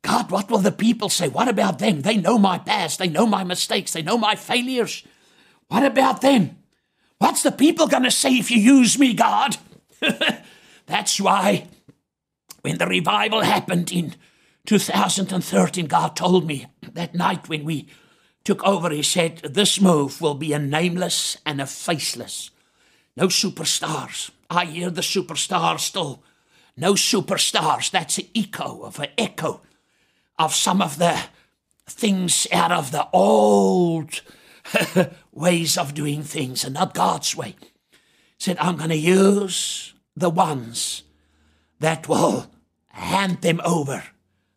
"God, what will the people say? What about them? They know my past. They know my mistakes. They know my failures. What about them? What's the people going to say if you use me, God?" That's why when the revival happened in 2013, God told me that night when we took over, he said, "This move will be a nameless and a faceless. No superstars." I hear the superstars still. No superstars. That's an echo of some of the things out of the old ways of doing things and not God's way. He said, "I'm going to use the ones that will hand them over,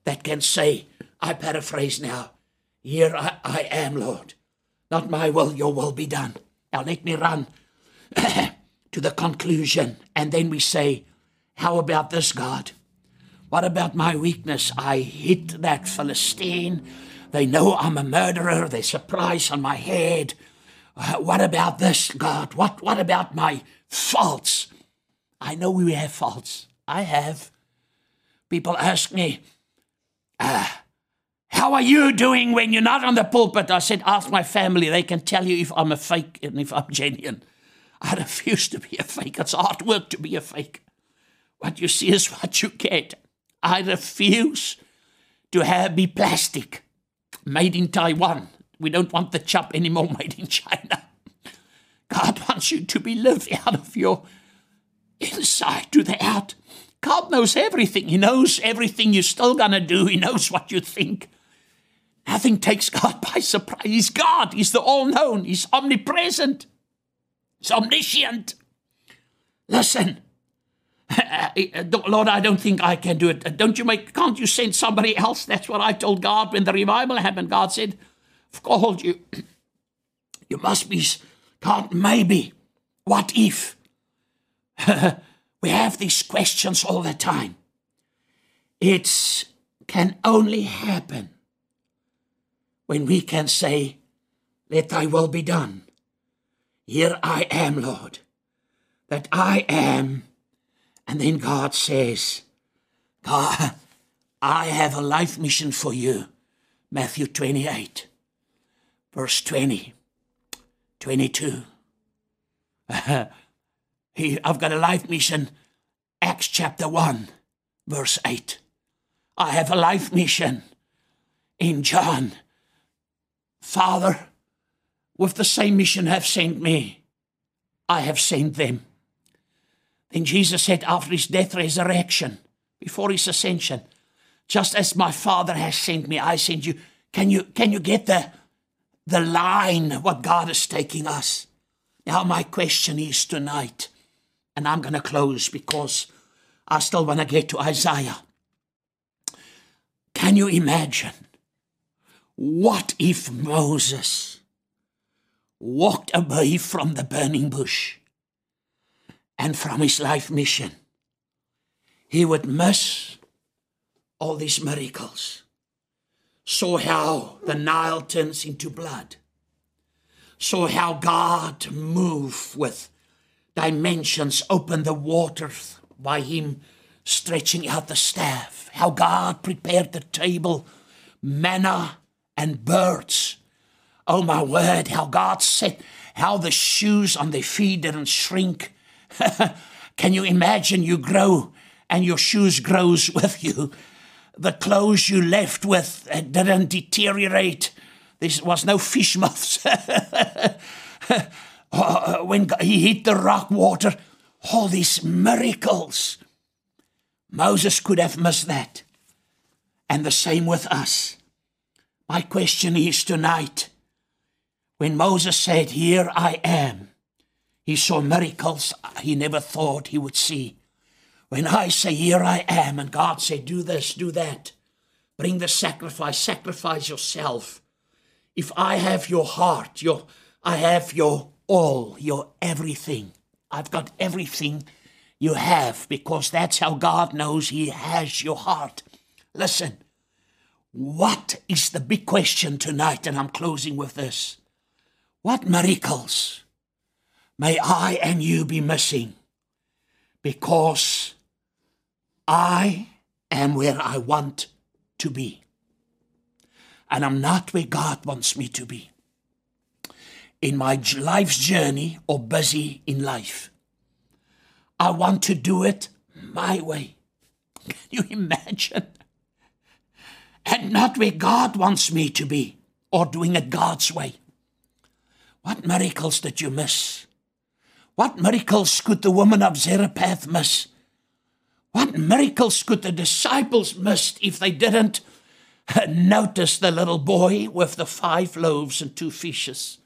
that can say," I paraphrase now, "Here I am, Lord. Not my will, your will be done." Now let me run to the conclusion, and then we say, "How about this, God? What about my weakness? I hit that Philistine. They know I'm a murderer. There's a price on my head. What about this, God? What about my faults?" I know we have faults. I have. People ask me, "How are you doing when you're not on the pulpit?" I said, "Ask my family. They can tell you if I'm a fake and if I'm genuine." I refuse to be a fake. It's hard work to be a fake. What you see is what you get. I refuse to be plastic. Made in Taiwan. We don't want the chop anymore made in China. God wants you to be lived out of your inside to the out. God knows everything. He knows everything you're still going to do. He knows what you think. Nothing takes God by surprise. He's God. He's the all-known. He's omnipresent. He's omniscient. Listen, Lord, I don't think I can do it. Can't you send somebody else? That's what I told God when the revival happened. God said, "I've called you. You must be, God, maybe. What if?" We have these questions all the time. It can only happen when we can say, "Let thy will be done. Here I am, Lord, that I am." And then God says, "God, I have a life mission for you." Matthew 28, verse 20, 22. I've got a life mission. Acts chapter 1, verse 8. I have a life mission in John. "Father, with the same mission have sent me, I have sent them." Then Jesus said after his death, resurrection, before his ascension, "Just as my Father has sent me, I send you." Can you get the line what God is taking us? Now my question is tonight, and I'm going to close because I still want to get to Isaiah. Can you imagine what if Moses walked away from the burning bush and from his life mission? He would miss all these miracles. Saw how the Nile turns into blood. Saw how God moved with dimensions, opened the water by him stretching out the staff. How God prepared the table, manna and birds. Oh my word, how God said, how the shoes on their feet didn't shrink. Can you imagine you grow and your shoes grows with you? The clothes you left with didn't deteriorate. There was no fish muffs. When he hit the rock water, all these miracles. Moses could have missed that. And the same with us. My question is tonight, when Moses said, "Here I am," he saw miracles he never thought he would see. When I say, "Here I am," and God said, "Do this, do that, bring the sacrifice, sacrifice yourself." If I have your heart, I have your all, your everything. I've got everything you have, because that's how God knows he has your heart. Listen, what is the big question tonight? And I'm closing with this. What miracles may I and you be missing? Because I am where I want to be. And I'm not where God wants me to be. In my life's journey or busy in life, I want to do it my way. Can you imagine? And not where God wants me to be or doing it God's way. What miracles did you miss? What miracles could the woman of Zarephath miss? What miracles could the disciples miss if they didn't notice the little boy with the 5 loaves and 2 fishes?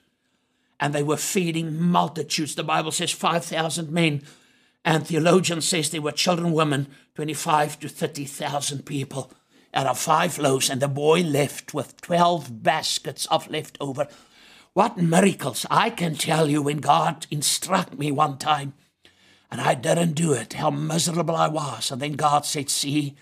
And they were feeding multitudes. The Bible says 5,000 men. And theologian says there were children, women, 25 to 30,000 people out of 5 loaves. And the boy left with 12 baskets of leftover. What miracles. I can tell you, when God instructed me one time and I didn't do it, how miserable I was. And then God said, "See,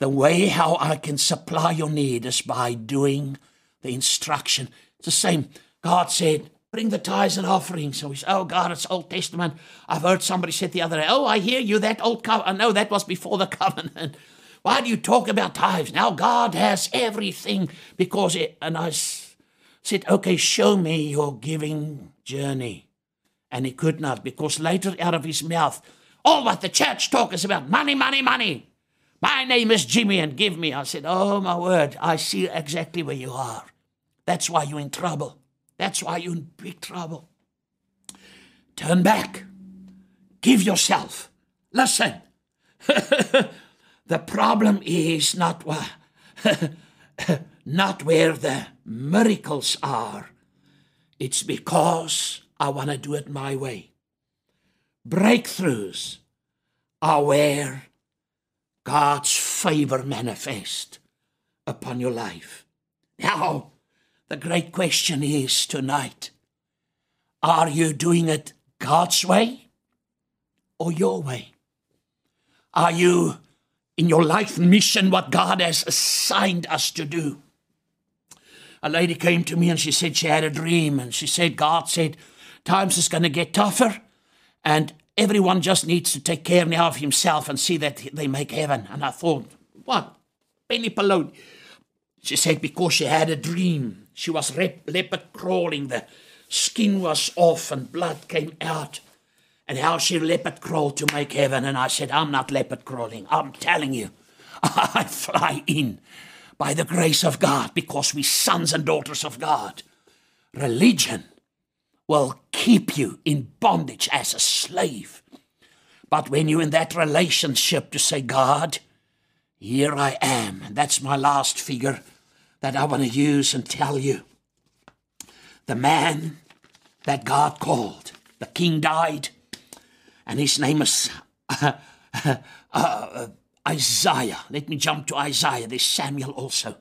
the way how I can supply your need is by doing the instruction." It's the same. God said, "Bring the tithes and offerings." So we say, "Oh God, it's Old Testament." I've heard somebody said the other day, "Oh, I hear you, that old covenant." No, that was before the covenant. Why do you talk about tithes? Now God has everything because it, and I said, "Okay, show me your giving journey." And he could not, because later out of his mouth, all what the church talk is about money, money, money. "My name is Jimmy and give me." I said, "Oh my word, I see exactly where you are. That's why you're in trouble. That's why you're in big trouble. Turn back. Give yourself." Listen, the problem is not not where the miracles are. It's because I want to do it my way. Breakthroughs are where God's favor manifests upon your life. Now, the great question is tonight, are you doing it God's way or your way? Are you in your life mission what God has assigned us to do? A lady came to me and she said she had a dream, and she said God said times is going to get tougher and everyone just needs to take care now of himself and see that they make heaven. And I thought, what? Penny Palone. She said because she had a dream. She was leopard crawling. The skin was off and blood came out. And how she leopard crawled to make heaven. And I said, "I'm not leopard crawling. I'm telling you, I fly in by the grace of God because we're sons and daughters of God." Religion will keep you in bondage as a slave. But when you're in that relationship to say, "God, here I am," and that's my last figure that I want to use and tell you. The man that God called, the king died, and his name is Isaiah. Let me jump to Isaiah. There's Samuel also.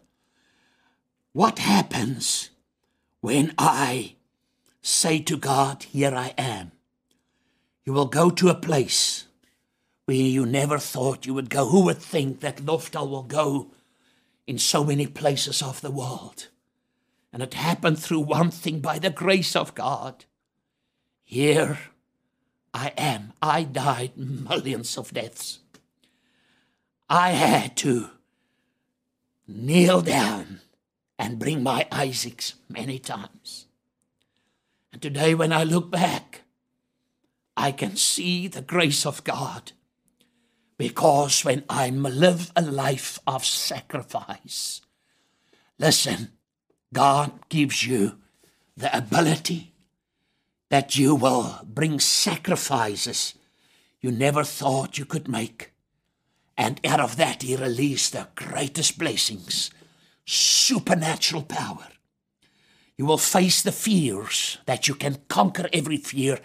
What happens when I say to God, "Here I am"? You will go to a place where you never thought you would go. Who would think that Loftal will go in so many places of the world? And it happened through one thing, by the grace of God. Here I am. I died millions of deaths. I had to kneel down and bring my Isaacs many times. And today when I look back, I can see the grace of God. Because when I live a life of sacrifice, listen, God gives you the ability that you will bring sacrifices you never thought you could make. And out of that, He released the greatest blessings, supernatural power. You will face the fears, that you can conquer every fear,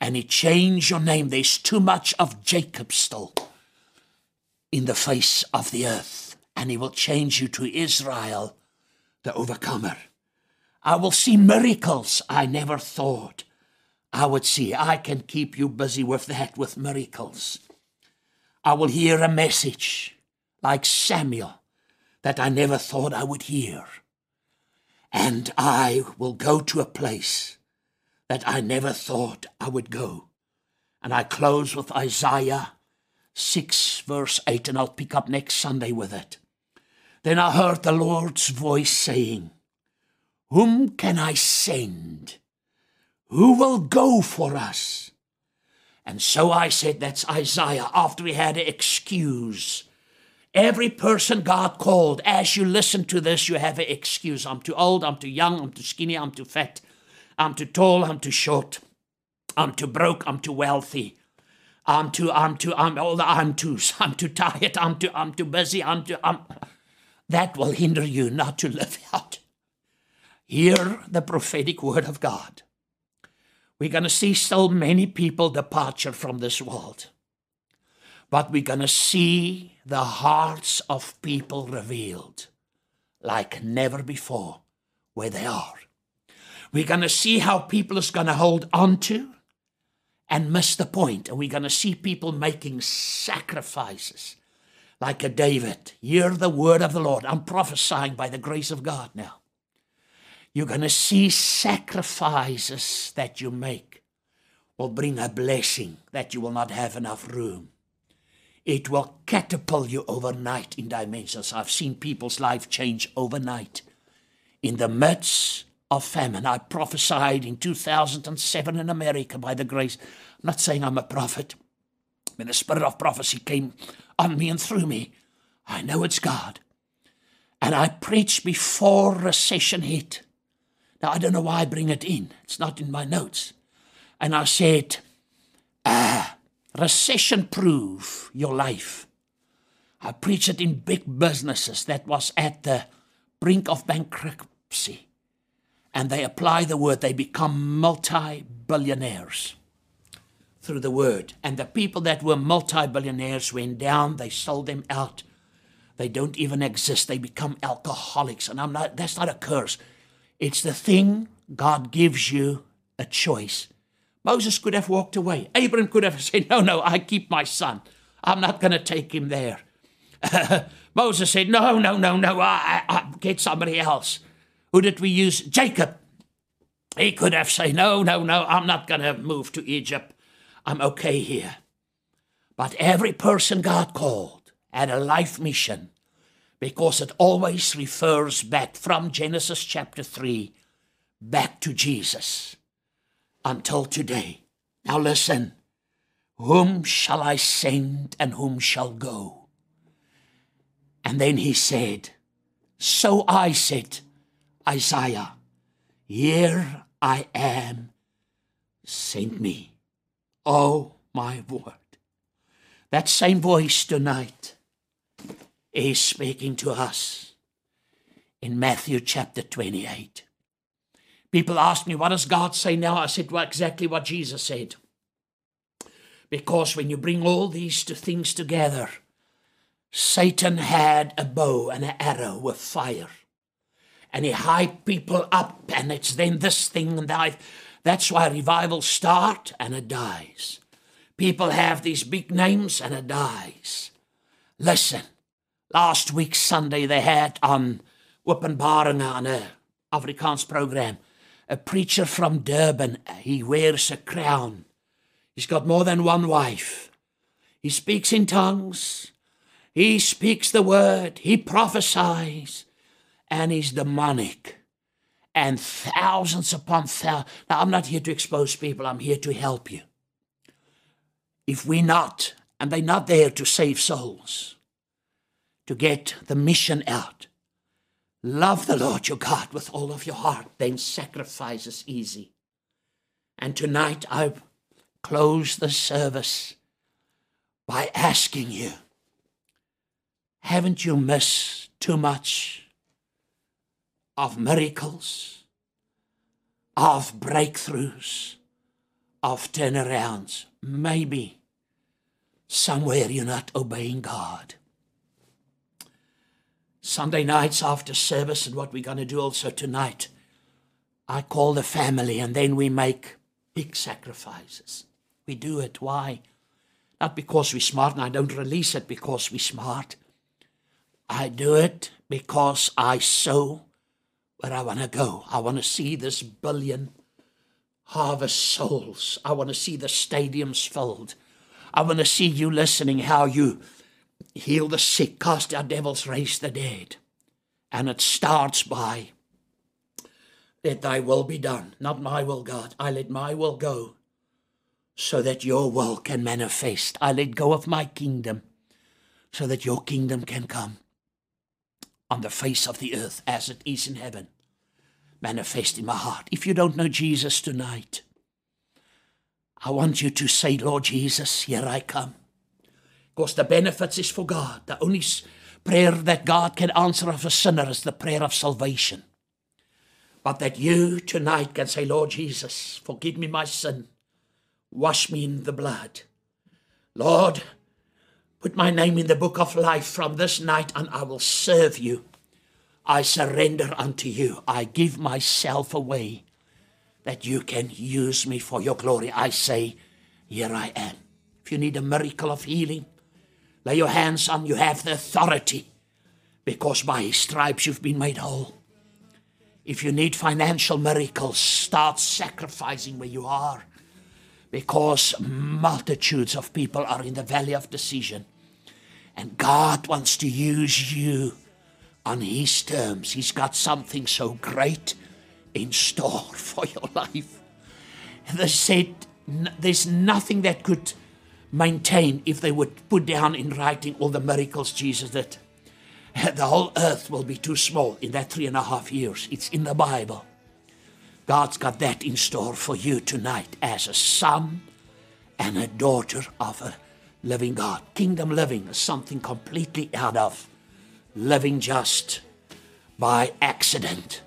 and He changed your name. There's too much of Jacob still in the face of the earth, and He will change you to Israel, the overcomer. I will see miracles I never thought I would see. I can keep you busy with that, with miracles. I will hear a message like Samuel that I never thought I would hear. And I will go to a place that I never thought I would go. And I close with Isaiah 6 verse 8, and I'll pick up next Sunday with it. Then I heard the Lord's voice saying, "Whom can I send? Who will go for us?" And so I said, that's Isaiah, after we had an excuse. Every person God called, as you listen to this, you have an excuse. I'm too old, I'm too young, I'm too skinny, I'm too fat, I'm too tall, I'm too short, I'm too broke, I'm too wealthy, I'm all the I'm too tired, I'm too busy, That will hinder you not to live out. Hear the prophetic word of God. We're going to see so many people departure from this world. But we're going to see the hearts of people revealed like never before where they are. We're going to see how people is going to hold on to and miss the point. And we're going to see people making sacrifices like a David. Hear the word of the Lord. I'm prophesying by the grace of God now. You're going to see sacrifices that you make will bring a blessing that you will not have enough room. It will catapult you overnight in dimensions. I've seen people's life change overnight in the midst of famine. I prophesied in 2007 in America by the grace. I'm not saying I'm a prophet. When the spirit of prophecy came on me and through me, I know it's God. And I preached before recession hit. Now, I don't know why I bring it in. It's not in my notes. And I said, recession-proof your life. I preached it in big businesses that was at the brink of bankruptcy. And they apply the word. They become multi-billionaires through the word. And the people that were multi-billionaires went down. They sold them out. They don't even exist. They become alcoholics. And that's not a curse. It's the thing God gives you a choice. Moses could have walked away. Abraham could have said, no, I keep my son. I'm not going to take him there. Moses said, no, I get somebody else. Who did we use? Jacob. He could have said, no, I'm not going to move to Egypt. I'm okay here. But every person God called had a life mission. Because it always refers back from Genesis chapter 3, back to Jesus, until today. Now listen, whom shall I send and whom shall go? And then he said, so I said, Isaiah, here I am, send me. Oh, my word. That same voice tonight is speaking to us in Matthew chapter 28. People ask me, what does God say now? I said, well, exactly what Jesus said. Because when you bring all these two things together, Satan had a bow and an arrow with fire. And he hyped people up, and it's then this thing and that. That's why revival starts and it dies. People have these big names and it dies. Listen. Last week, Sunday, they had on Openbaring on an Afrikaans program, a preacher from Durban. He wears a crown. He's got more than one wife. He speaks in tongues. He speaks the word. He prophesies. And he's demonic. And thousands upon thousands. Now, I'm not here to expose people. I'm here to help you. If we're not and they're not there to save souls, to get the mission out. Love the Lord your God with all of your heart, then sacrifice is easy. And tonight I close the service by asking you, haven't you missed too much of miracles, of breakthroughs, of turnarounds? Maybe somewhere you're not obeying God. Sunday nights after service, and what we're going to do also tonight, I call the family and then we make big sacrifices. We do it. Why? Not because we're smart, and I don't release it because we're smart. I do it because I sow where I want to go. I want to see this 1 billion harvest souls. I want to see the stadiums filled. I want to see you listening, how you heal the sick, cast out devils, raise the dead. And it starts by, let thy will be done, not my will, God. I let my will go so that your will can manifest. I let go of my kingdom so that your kingdom can come on the face of the earth as it is in heaven. Manifest in my heart. If you don't know Jesus tonight, I want you to say, Lord Jesus, here I come. Because the benefits is for God. The only prayer that God can answer of a sinner is the prayer of salvation. But that you tonight can say, Lord Jesus, forgive me my sin. Wash me in the blood. Lord, put my name in the book of life from this night, and I will serve you. I surrender unto you. I give myself away that you can use me for your glory. I say, here I am. If you need a miracle of healing, lay your hands on. You have the authority because by his stripes you've been made whole. If you need financial miracles, start sacrificing where you are because multitudes of people are in the valley of decision. And God wants to use you on his terms. He's got something so great in store for your life. And they said there's nothing that could maintain if they would put down in writing all the miracles Jesus did. The whole earth will be too small in that 3.5 years. It's in the Bible. God's got that in store for you tonight as a son and a daughter of a living God. Kingdom living is something completely out of living just by accident,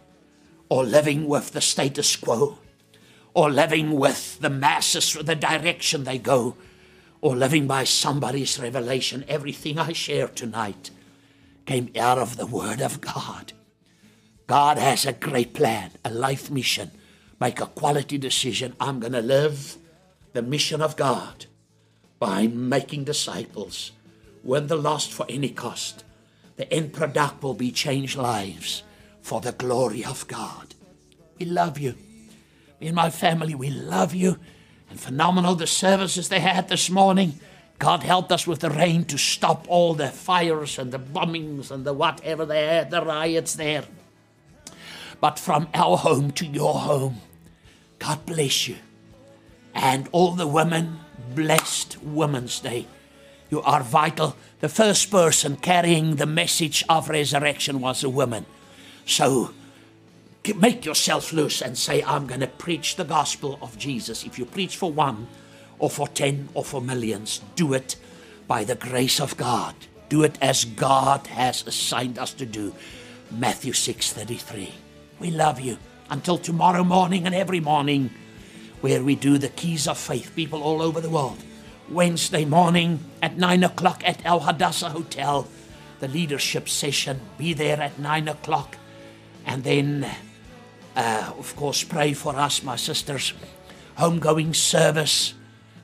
or living with the status quo, or living with the masses, the direction they go, or living by somebody's revelation. Everything I share tonight came out of the Word of God. God has a great plan, a life mission. Make a quality decision. I'm going to live the mission of God by making disciples. Win the lost for any cost. The end product will be changed lives for the glory of God. We love you. Me and my family, we love you. And phenomenal the services they had this morning. God helped us with the rain to stop all the fires and the bombings and the whatever they had, the riots there. But from our home to your home, God bless you. And all the women, blessed Women's Day. You are vital. The first person carrying the message of resurrection was a woman. So make yourself loose and say, I'm going to preach the gospel of Jesus. If you preach for one or for 10 or for millions, do it by the grace of God. Do it as God has assigned us to do. Matthew 6:33. We love you. Until tomorrow morning and every morning where we do the keys of faith, people all over the world. Wednesday morning at 9 o'clock at El Hadassah Hotel, the leadership session. Be there at 9 o'clock. And then, of course, pray for us, my sisters. Homegoing service,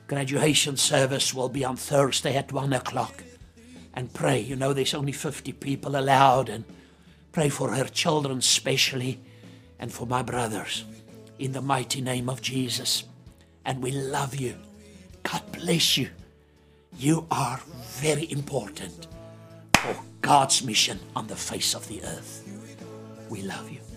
graduation service will be on Thursday at 1 o'clock. And pray. You know, there's only 50 people allowed. And pray for her children especially and for my brothers. In the mighty name of Jesus. And we love you. God bless you. You are very important for God's mission on the face of the earth. We love you.